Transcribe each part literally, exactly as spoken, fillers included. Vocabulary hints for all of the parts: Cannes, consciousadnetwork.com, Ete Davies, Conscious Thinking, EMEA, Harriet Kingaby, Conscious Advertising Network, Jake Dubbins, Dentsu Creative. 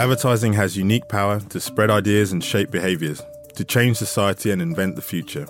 Advertising has unique power to spread ideas and shape behaviours, to change society and invent the future.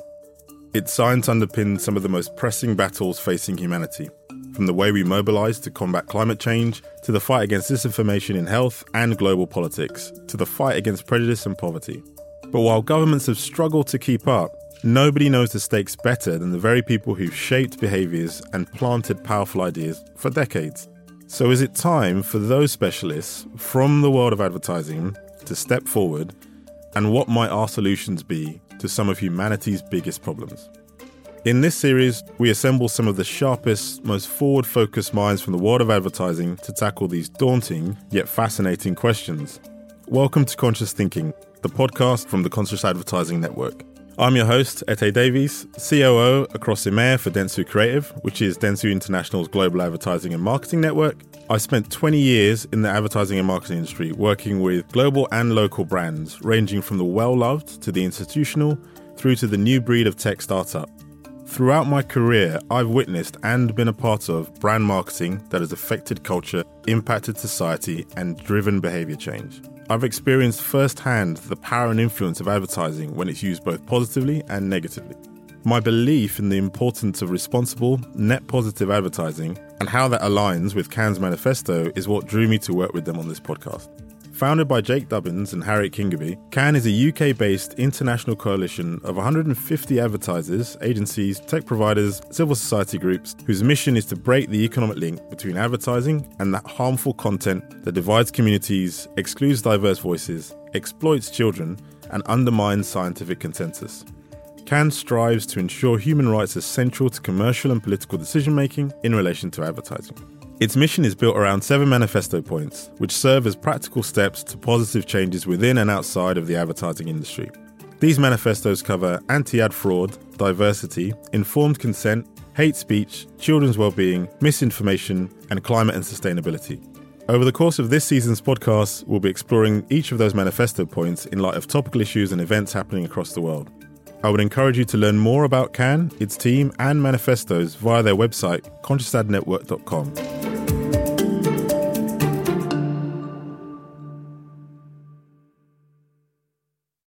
Its science underpins some of the most pressing battles facing humanity, from the way we mobilise to combat climate change, to the fight against disinformation in health and global politics, to the fight against prejudice and poverty. But while governments have struggled to keep up, nobody knows the stakes better than the very people who've shaped behaviours and planted powerful ideas for decades. So is it time for those specialists from the world of advertising to step forward, and what might our solutions be to some of humanity's biggest problems? In this series, we assemble some of the sharpest, most forward-focused minds from the world of advertising to tackle these daunting yet fascinating questions. Welcome to Conscious Thinking, the podcast from the Conscious Advertising Network. I'm your host, Ete Davies, C O O across EMEA for Dentsu Creative, which is Dentsu International's global advertising and marketing network. I spent twenty years in the advertising and marketing industry working with global and local brands, ranging from the well-loved to the institutional through to the new breed of tech startup. Throughout my career, I've witnessed and been a part of brand marketing that has affected culture, impacted society, and driven behavior change. I've experienced firsthand the power and influence of advertising when it's used both positively and negatively. My belief in the importance of responsible, net positive advertising and how that aligns with Cannes Manifesto is what drew me to work with them on this podcast. Founded by Jake Dubbins and Harriet Kingaby, Cannes is a U K-based international coalition of one hundred fifty advertisers, agencies, tech providers, civil society groups, whose mission is to break the economic link between advertising and that harmful content that divides communities, excludes diverse voices, exploits children, and undermines scientific consensus. Cannes strives to ensure human rights are central to commercial and political decision-making in relation to advertising. Its mission is built around seven manifesto points, which serve as practical steps to positive changes within and outside of the advertising industry. These manifestos cover anti-ad fraud, diversity, informed consent, hate speech, children's well-being, misinformation, and climate and sustainability. Over the course of this season's podcast, we'll be exploring each of those manifesto points in light of topical issues and events happening across the world. I would encourage you to learn more about Cannes, its team, and manifestos via their website, conscious ad network dot com.